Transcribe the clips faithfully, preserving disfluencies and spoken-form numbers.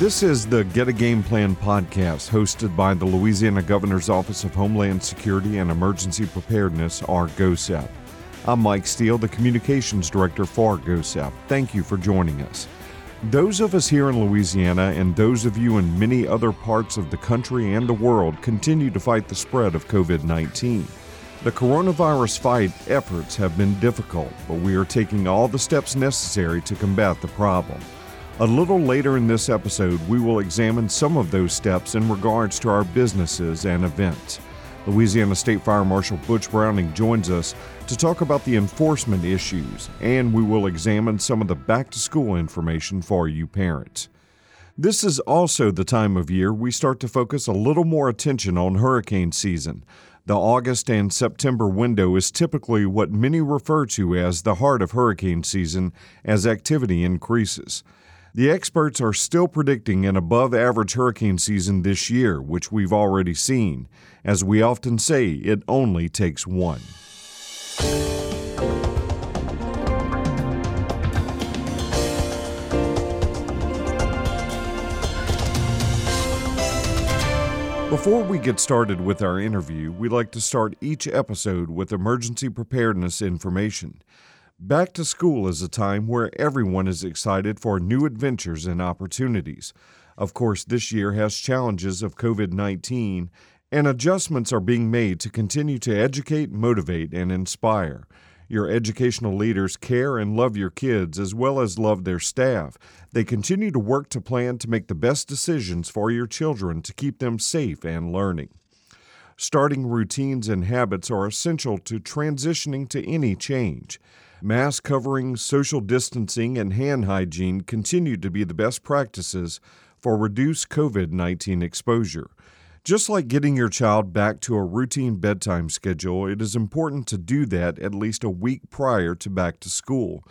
This is the Get a Game Plan podcast hosted by the Louisiana Governor's Office of Homeland Security and Emergency Preparedness, or GOHSEP. I'm Mike Steele, the Communications Director for GOHSEP. Thank you for joining us. Those of us here in Louisiana and those of you in many other parts of the country and the world continue to fight the spread of covid nineteen. The coronavirus fight efforts have been difficult, but we are taking all the steps necessary to combat the problem. A little later in this episode, we will examine some of those steps in regards to our businesses and events. Louisiana State Fire Marshal Butch Browning joins us to talk about the enforcement issues, and we will examine some of the back-to-school information for you parents. This is also the time of year we start to focus a little more attention on hurricane season. The August and September window is typically what many refer to as the heart of hurricane season as activity increases. The experts are still predicting an above-average hurricane season this year, which we've already seen. As we often say, it only takes one. Before we get started with our interview, we like to start each episode with emergency preparedness information. Back to school is a time where everyone is excited for new adventures and opportunities. Of course, this year has challenges of covid nineteen, and adjustments are being made to continue to educate, motivate, and inspire. Your educational leaders care and love your kids as well as love their staff. They continue to work to plan to make the best decisions for your children to keep them safe and learning. Starting routines and habits are essential to transitioning to any change. Mask covering, social distancing, and hand hygiene continue to be the best practices for reduced covid nineteen exposure. Just like getting your child back to a routine bedtime schedule, it is important to do that at least a week prior to back to school.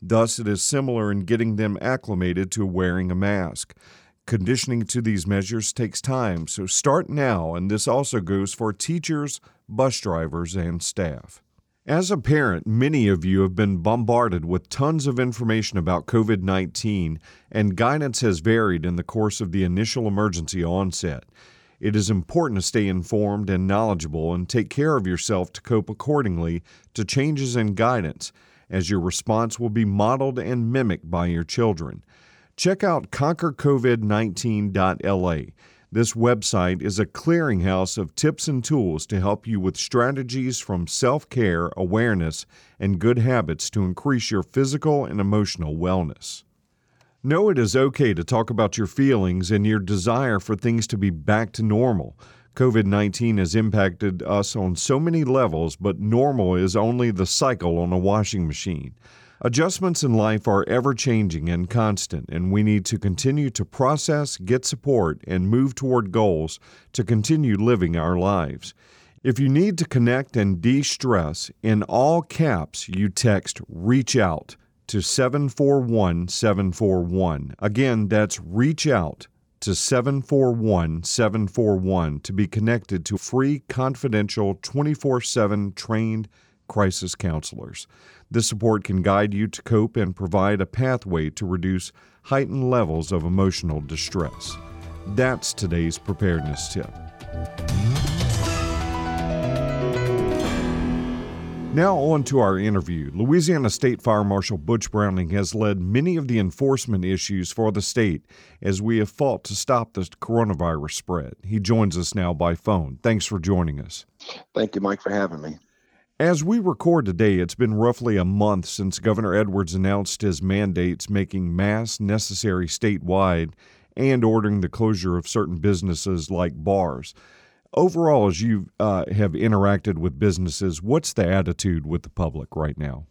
Thus, it is similar in getting them acclimated to wearing a mask. Conditioning to these measures takes time, so start now, and this also goes for teachers, bus drivers, and staff. As a parent, many of you have been bombarded with tons of information about covid nineteen, and guidance has varied in the course of the initial emergency onset. It is important to stay informed and knowledgeable and take care of yourself to cope accordingly to changes in guidance, as your response will be modeled and mimicked by your children. Check out conquer covid nineteen dot L A. This website is a clearinghouse of tips and tools to help you with strategies from self-care, awareness, and good habits to increase your physical and emotional wellness. Know it is okay to talk about your feelings and your desire for things to be back to normal. covid nineteen has impacted us on so many levels, but normal is only the cycle on a washing machine. Adjustments in life are ever-changing and constant, and we need to continue to process, get support, and move toward goals to continue living our lives. If you need to connect and de-stress, in all caps, you text REACH OUT to seven four one seven four one. Again, that's REACH OUT to seven four one seven four one to be connected to free, confidential, twenty-four seven trained crisis counselors. This support can guide you to cope and provide a pathway to reduce heightened levels of emotional distress. That's today's preparedness tip. Now on to our interview. Louisiana State Fire Marshal Butch Browning has led many of the enforcement issues for the state as we have fought to stop the coronavirus spread. He joins us now by phone. Thanks for joining us. Thank you, Mike, for having me. As we record today, it's been roughly a month since Governor Edwards announced his mandates making masks necessary statewide and ordering the closure of certain businesses like bars. Overall, as you uh, have interacted with businesses, what's the attitude with the public right now?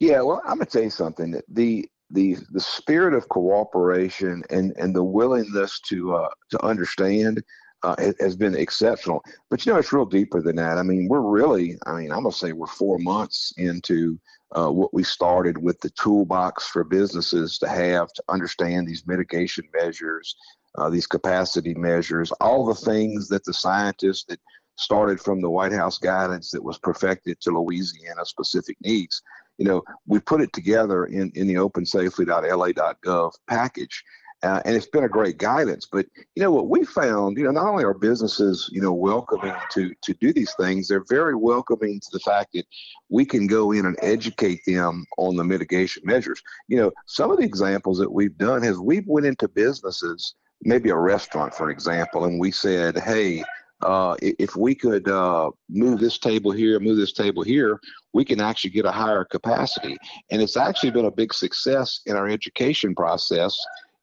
Yeah, well, I'm going to tell you something. The the the spirit of cooperation and, and the willingness to uh, to understand Uh, it has been exceptional. But, you know, it's real deeper than that. I mean, we're really, I mean, I'm going to say we're four months into uh, what we started with the toolbox for businesses to have to understand these mitigation measures, uh, these capacity measures, all the things that the scientists that started from the White House guidance that was perfected to Louisiana specific needs. You know, we put it together in, in the open safely dot L A dot gov package. Uh, and it's been a great guidance. But, you know, what we found, you know, not only are businesses, you know, welcoming to to do these things, they're very welcoming to the fact that we can go in and educate them on the mitigation measures. You know, some of the examples that we've done is we've went into businesses, maybe a restaurant, for example, and we said, hey, uh, if we could uh, move this table here, move this table here, we can actually get a higher capacity. And it's actually been a big success in our education process,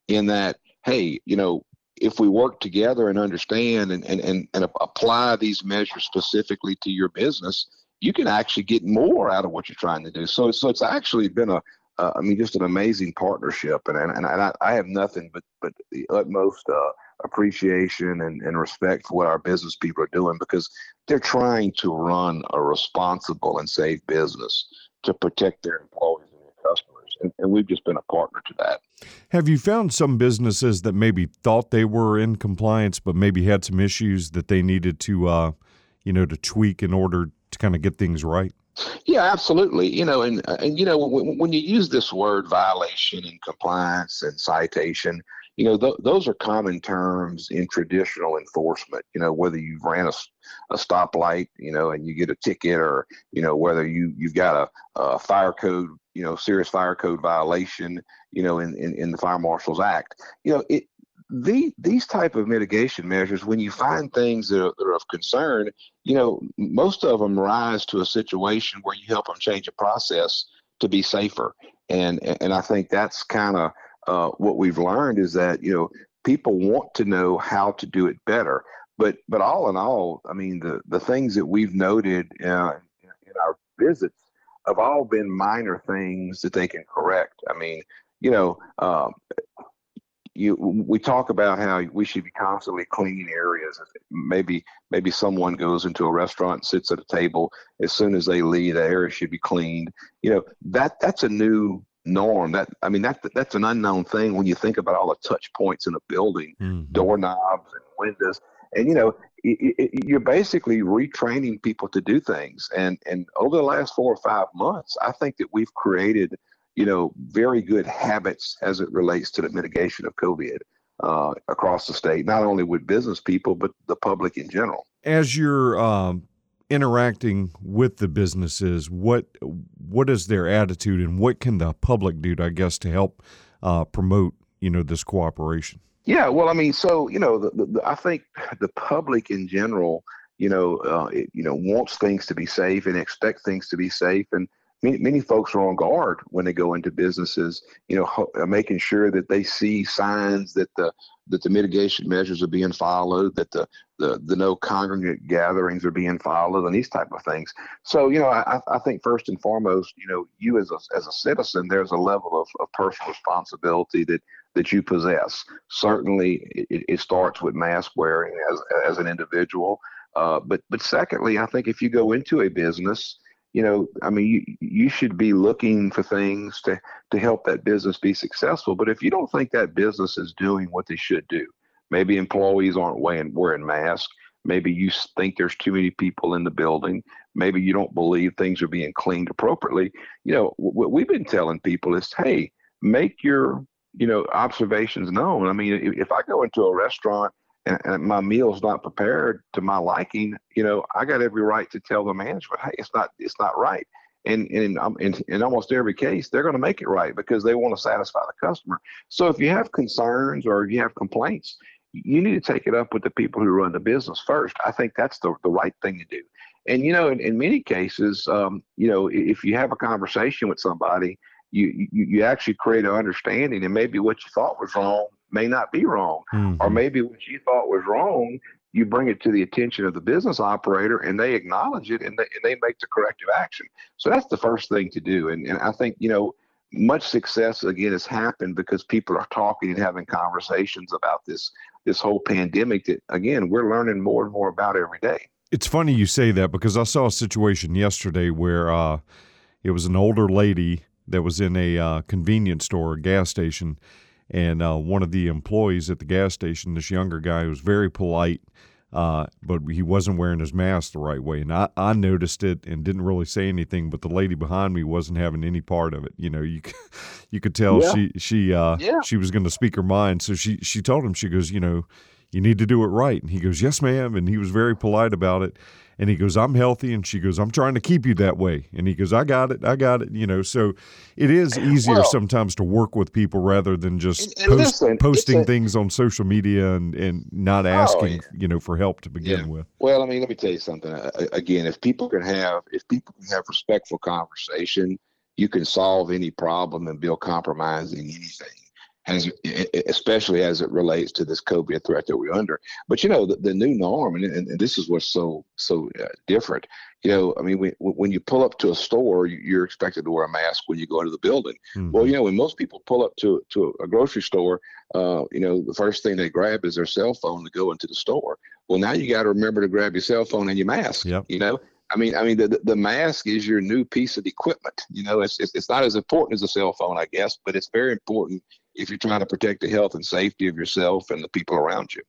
in that, hey, you know, if we work together and understand and, and, and, and apply these measures specifically to your business, you can actually get more out of what you're trying to do. So, so it's actually been a, uh, I mean, just an amazing partnership. And and, and I, I have nothing but, but the utmost uh, appreciation and, and respect for what our business people are doing, because they're trying to run a responsible and safe business to protect their employees and their customers. And we've just been a partner to that. Have you found some businesses that maybe thought they were in compliance, but maybe had some issues that they needed to, uh, you know, to tweak in order to kind of get things right? Yeah, absolutely. You know, and, and you know, when, when you use this word violation and compliance and citation, you know, th- those are common terms in traditional enforcement, you know, whether you've ran a, a stoplight, you know, and you get a ticket, or, you know, whether you, you've got a, a fire code, you know, serious fire code violation, you know, in, in, in the Fire Marshal's Act. You know, it, the, these type of mitigation measures, when you find things that are, that are of concern, you know, most of them rise to a situation where you help them change a process to be safer. And, and I think that's kind of uh, what we've learned, is that, you know, people want to know how to do it better. But, but all in all, I mean, the, the things that we've noted uh, in our visits have all been minor things that they can correct. I mean, you know, uh, you we talk about how we should be constantly cleaning areas. Maybe maybe someone goes into a restaurant, sits at a table. As soon as they leave, the area should be cleaned. You know, that that's a new norm. That I mean, that that's an unknown thing when you think about all the touch points in a building, mm-hmm. doorknobs and windows. And, you know, it, it, you're basically retraining people to do things. And and over the last four or five months, I think that we've created, you know, very good habits as it relates to the mitigation of COVID uh, across the state, not only with business people, but the public in general. As you're um, interacting with the businesses, what what is their attitude, and what can the public do, I guess, to help uh, promote, you know, this cooperation? Yeah, well, I mean, so, you know, the, the, I think the public in general, you know, uh, it, you know, wants things to be safe and expect things to be safe. And many, many folks are on guard when they go into businesses, you know, ho- making sure that they see signs that the that the mitigation measures are being followed, that the, the, the no congregate gatherings are being followed, and these type of things. So, you know, I, I think first and foremost, you know, you as a, as a citizen, there's a level of, of personal responsibility that that you possess. Certainly, it, it starts with mask wearing as as an individual. Uh, but but secondly, I think if you go into a business, you know, I mean, you, you should be looking for things to, to help that business be successful. But if you don't think that business is doing what they should do, maybe employees aren't wearing, wearing masks. Maybe you think there's too many people in the building. Maybe you don't believe things are being cleaned appropriately. You know, what we've been telling people is, hey, make your, you know, observations known. I mean, if I go into a restaurant and, and my meal's not prepared to my liking, you know, I got every right to tell the management, hey, it's not, it's not right. And, and in, in almost every case, they're going to make it right because they want to satisfy the customer. So if you have concerns or if you have complaints, you need to take it up with the people who run the business first. I think that's the, the right thing to do. And, you know, in, in many cases, um, you know, if you have a conversation with somebody, You, you you actually create an understanding, and maybe what you thought was wrong may not be wrong, mm-hmm. or maybe what you thought was wrong, you bring it to the attention of the business operator, and they acknowledge it, and they, and they make the corrective action. So that's the first thing to do. And and I think, you know, much success, again, has happened because people are talking and having conversations about this this whole pandemic that, again, we're learning more and more about every day. It's funny you say that, because I saw a situation yesterday where uh, it was an older lady that was in a uh, convenience store, a gas station, and uh, one of the employees at the gas station, this younger guy, was very polite, uh, but he wasn't wearing his mask the right way. And I, I noticed it and didn't really say anything, but the lady behind me wasn't having any part of it. You know, you you could tell yeah. she she uh, yeah. she was going to speak her mind. So she, she told him, she goes, you know, you need to do it right. And he goes, yes, ma'am. And he was very polite about it. And he goes, I'm healthy. And she goes, I'm trying to keep you that way. And he goes, I got it. I got it. You know, so it is easier well, sometimes to work with people rather than just and, and post, listen, posting a, things on social media and, and not asking, oh, yeah. you know, for help to begin yeah. with. Well, I mean, let me tell you something. I, again, if people can have, if people can have respectful conversation, you can solve any problem and build compromise in anything. As, especially as it relates to this COVID threat that we're under. But, you know, the, the new norm, and, and, and this is what's so so uh, different. You know, I mean, we, when you pull up to a store, you're expected to wear a mask when you go into the building. Mm-hmm. Well, you know, when most people pull up to, to a grocery store, uh, you know, the first thing they grab is their cell phone to go into the store. Well, now you got to remember to grab your cell phone and your mask, yep. you know. I mean, I mean, the the mask is your new piece of equipment. You know, it's, it's it's not as important as a cell phone, I guess, but it's very important if you're trying to protect the health and safety of yourself and the people around you.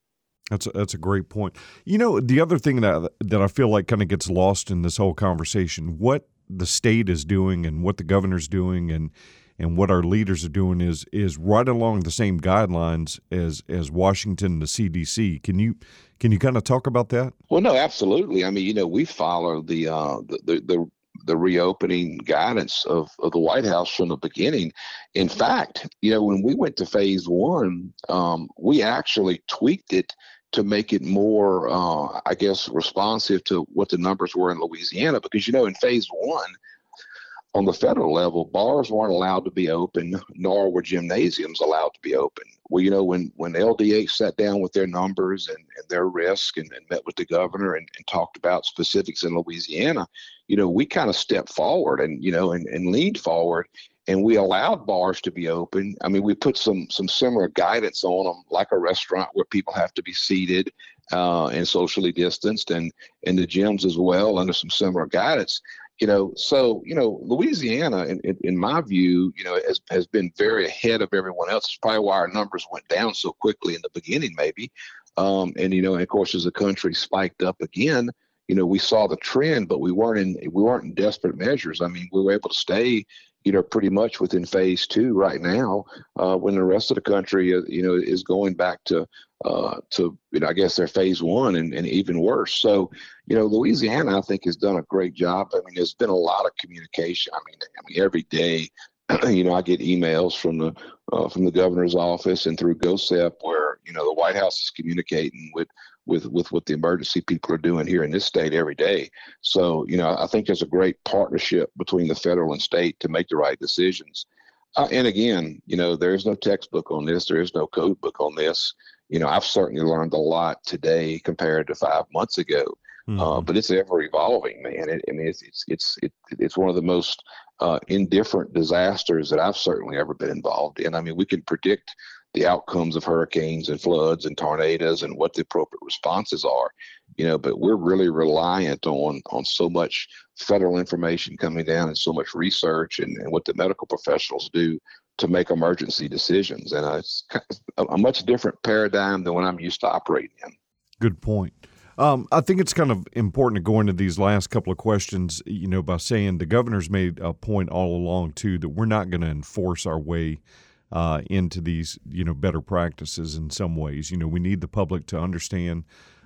That's a, that's a great point. You know, the other thing that that I feel like kind of gets lost in this whole conversation, what the state is doing and what the governor's doing and and what our leaders are doing is is right along the same guidelines as as Washington and the C D C. Can you Can you kind of talk about that? Well, no, absolutely. I mean, you know, we follow the uh, the, the, the the reopening guidance of, of the White House from the beginning. In fact, you know, when we went to phase one, um, we actually tweaked it to make it more, uh, I guess, responsive to what the numbers were in Louisiana. Because, you know, in phase one, on the federal level, bars weren't allowed to be open, nor were gymnasiums allowed to be open. Well, you know, when, when L D H sat down with their numbers and, and their risk and, and met with the governor and, and talked about specifics in Louisiana, you know, we kind of stepped forward and, you know, and, and leaned forward, and we allowed bars to be open. I mean, we put some some similar guidance on them, like a restaurant where people have to be seated uh, and socially distanced, and, and the gyms as well under some similar guidance. You know, so, you know, Louisiana, in, in, in my view, you know, has, has been very ahead of everyone else. It's probably why our numbers went down so quickly in the beginning, maybe. Um, and, you know, and of course, as the country spiked up again, you know, we saw the trend, but we weren't in we weren't in desperate measures. I mean, we were able to stay, you know, pretty much within phase two right now, uh, when the rest of the country, uh, you know, is going back to uh, to, you know, I guess their phase one and, and even worse. So, you know, Louisiana, I think, has done a great job. I mean, there's been a lot of communication. I mean, I mean every day, you know, I get emails from the uh, from the governor's office and through GOHSEP where, you know, the White House is communicating with with with what the emergency people are doing here in this state every day. So, you know, I think there's a great partnership between the federal and state to make the right decisions. Uh, and again, you know, there's no textbook on this. There is no code book on this. You know, I've certainly learned a lot today compared to five months ago, mm-hmm. uh, but it's ever evolving, man. It, I mean, it's it's it's it, it's one of the most uh, indifferent disasters that I've certainly ever been involved in. I mean, we can predict the outcomes of hurricanes and floods and tornadoes and what the appropriate responses are, you know, but we're really reliant on on so much federal information coming down and so much research and, and what the medical professionals do to make emergency decisions. And it's a much different paradigm than what I'm used to operating in. Good point. Um, I think it's kind of important to go into these last couple of questions, you know, by saying the governor's made a point all along, too, that we're not going to enforce our way Uh, into these, you know, better practices in some ways. You know, we need the public to understand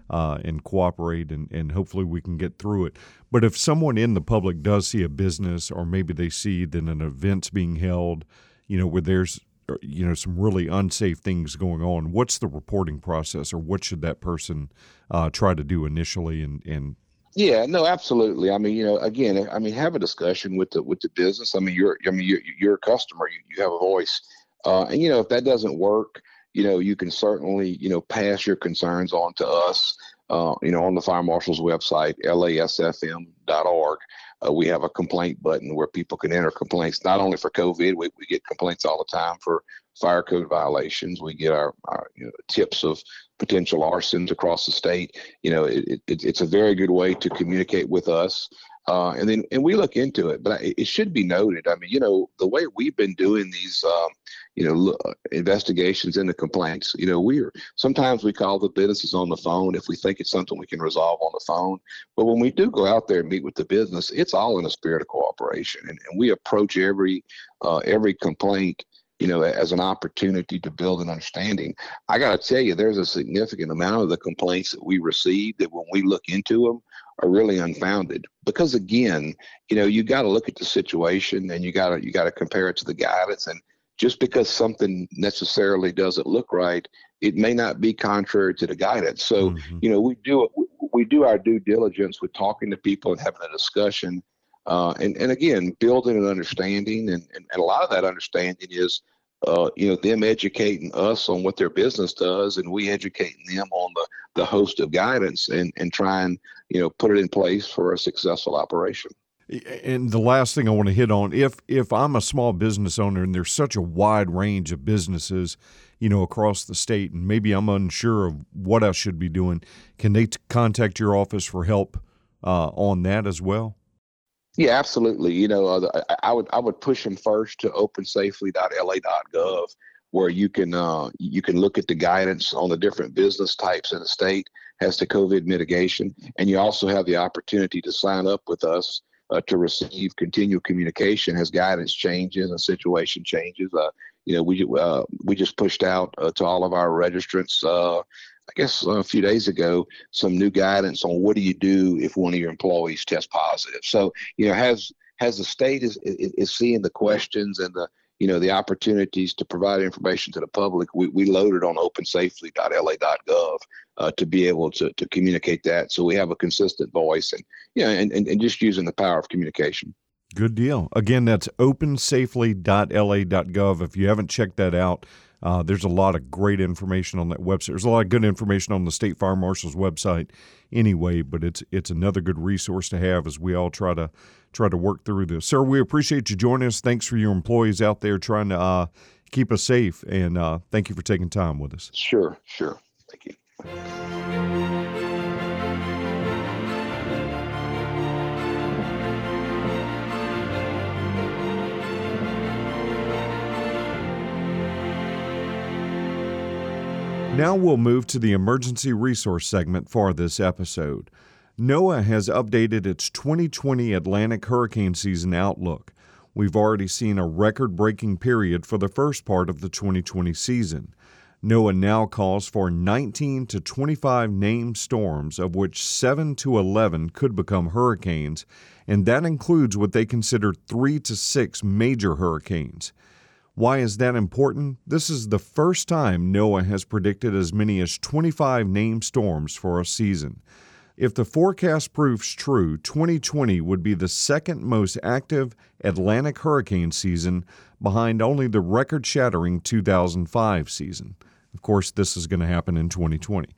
uh, and cooperate, and, and hopefully we can get through it. But if someone in the public does see a business, or maybe they see that an event's being held, you know, where there's, you know, some really unsafe things going on, what's the reporting process, or what should that person uh, try to do initially and, and Yeah, no, absolutely. I mean, you know, again, I mean, have a discussion with the with the business. I mean, you're I mean, you're, you're a customer. You, you have a voice. Uh, and, you know, if that doesn't work, you know, you can certainly, you know, pass your concerns on to us, uh, you know, on the Fire Marshal's website, L A S F M dot org. Uh, we have a complaint button where people can enter complaints, not only for COVID. We, we get complaints all the time for fire code violations. We get our, our you know, tips of potential arsons across the state. You know, it, it, it's a very good way to communicate with us. Uh, and then and we look into it, but it, it should be noted. I mean, you know, the way we've been doing these, um, you know, look, investigations into complaints. You know, we are, sometimes we call the businesses on the phone if we think it's something we can resolve on the phone. But when we do go out there and meet with the business, it's all in a spirit of cooperation. And, and we approach every uh, every complaint, you know, as an opportunity to build an understanding. I got to tell you, there's a significant amount of the complaints that we receive that when we look into them are really unfounded. Because again, you know, you got to look at the situation and you got to you got to compare it to the guidance. And just because something necessarily doesn't look right, it may not be contrary to the guidance. So, mm-hmm. you know, we do we do our due diligence with talking to people and having a discussion. Uh, and, and again, building an understanding, and, and, and a lot of that understanding is, uh, you know, them educating us on what their business does, and we educating them on the, the host of guidance and, and trying, you know, put it in place for a successful operation. And the last thing I want to hit on, if if I'm a small business owner and there's such a wide range of businesses, you know, across the state, and maybe I'm unsure of what I should be doing, can they t- contact your office for help uh, on that as well? Yeah, absolutely. You know, uh, I would I would push them first to open safely dot L A dot gov, where you can uh, you can look at the guidance on the different business types in the state as to COVID mitigation, and you also have the opportunity to sign up with us uh, to receive continual communication as guidance changes and situation changes. Uh, you know, we uh, we just pushed out uh, to all of our registrants, Uh, I guess a few days ago, some new guidance on what do you do if one of your employees tests positive. So, you know, has has the state is is seeing the questions and the, you know, the opportunities to provide information to the public. We we loaded on open safely dot L A dot gov uh, to be able to to communicate that. So we have a consistent voice, and yeah, you know, and, and and just using the power of communication. Good deal. Again, that's open safely dot L A dot gov. If you haven't checked that out, Uh, there's a lot of great information on that website. There's a lot of good information on the State Fire Marshal's website anyway, but it's it's another good resource to have as we all try to try to work through this. Sir, we appreciate you joining us. Thanks for your employees out there trying to uh, keep us safe, and uh, thank you for taking time with us. Sure, sure. Thank you. Now we'll move to the emergency resource segment for this episode. NOAA has updated its twenty twenty Atlantic hurricane season outlook. We've already seen a record-breaking period for the first part of the twenty twenty season. NOAA now calls for nineteen to twenty-five named storms, of which seven to eleven could become hurricanes, and that includes what they consider three to six major hurricanes. Why is that important? This is the first time NOAA has predicted as many as twenty-five named storms for a season. If the forecast proves true, twenty twenty would be the second most active Atlantic hurricane season, behind only the record-shattering two thousand five season. Of course, this is going to happen in twenty twenty.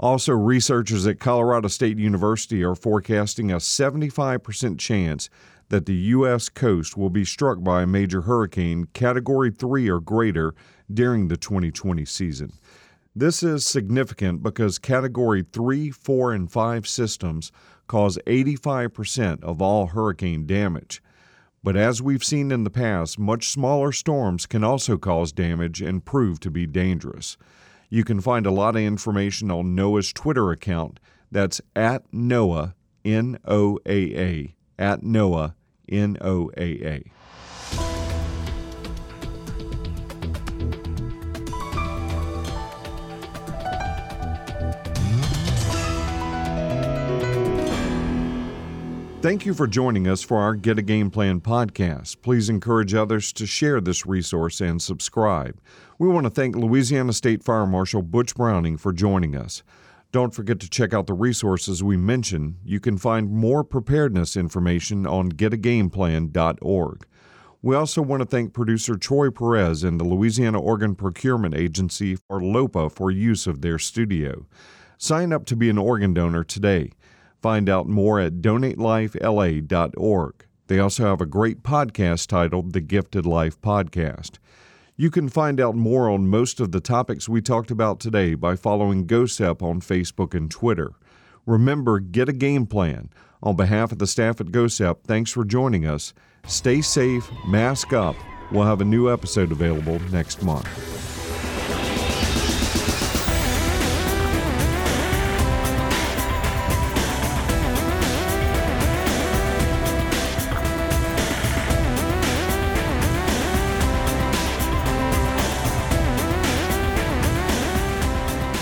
Also, researchers at Colorado State University are forecasting a seventy-five percent chance that the U S coast will be struck by a major hurricane Category three or greater during the twenty twenty season. This is significant because Category three, four, and five systems cause eighty-five percent of all hurricane damage. But as we've seen in the past, much smaller storms can also cause damage and prove to be dangerous. You can find a lot of information on NOAA's Twitter account. That's at NOAA, N O A A. At NOAA, N O A A. Thank you for joining us for our Get a Game Plan podcast. Please encourage others to share this resource and subscribe. We want to thank Louisiana State Fire Marshal Butch Browning for joining us. Don't forget to check out the resources we mentioned. You can find more preparedness information on get a game plan dot org. We also want to thank producer Troy Perez and the Louisiana Organ Procurement Agency, or LOPA, for use of their studio. Sign up to be an organ donor today. Find out more at donate life L A dot org. They also have a great podcast titled The Gifted Life Podcast. You can find out more on most of the topics we talked about today by following GOHSEP on Facebook and Twitter. Remember, get a game plan. On behalf of the staff at GOHSEP, thanks for joining us. Stay safe, mask up, We'll have a new episode available next month.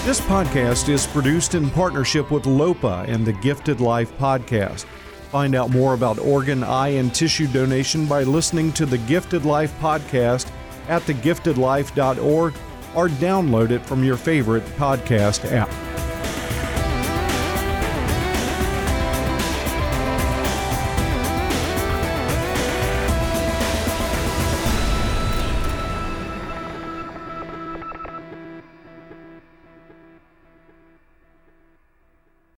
This podcast is produced in partnership with LOPA and the Gifted Life podcast. Find out more about organ, eye, and tissue donation by listening to the Gifted Life podcast at the gifted life dot org or download it from your favorite podcast app.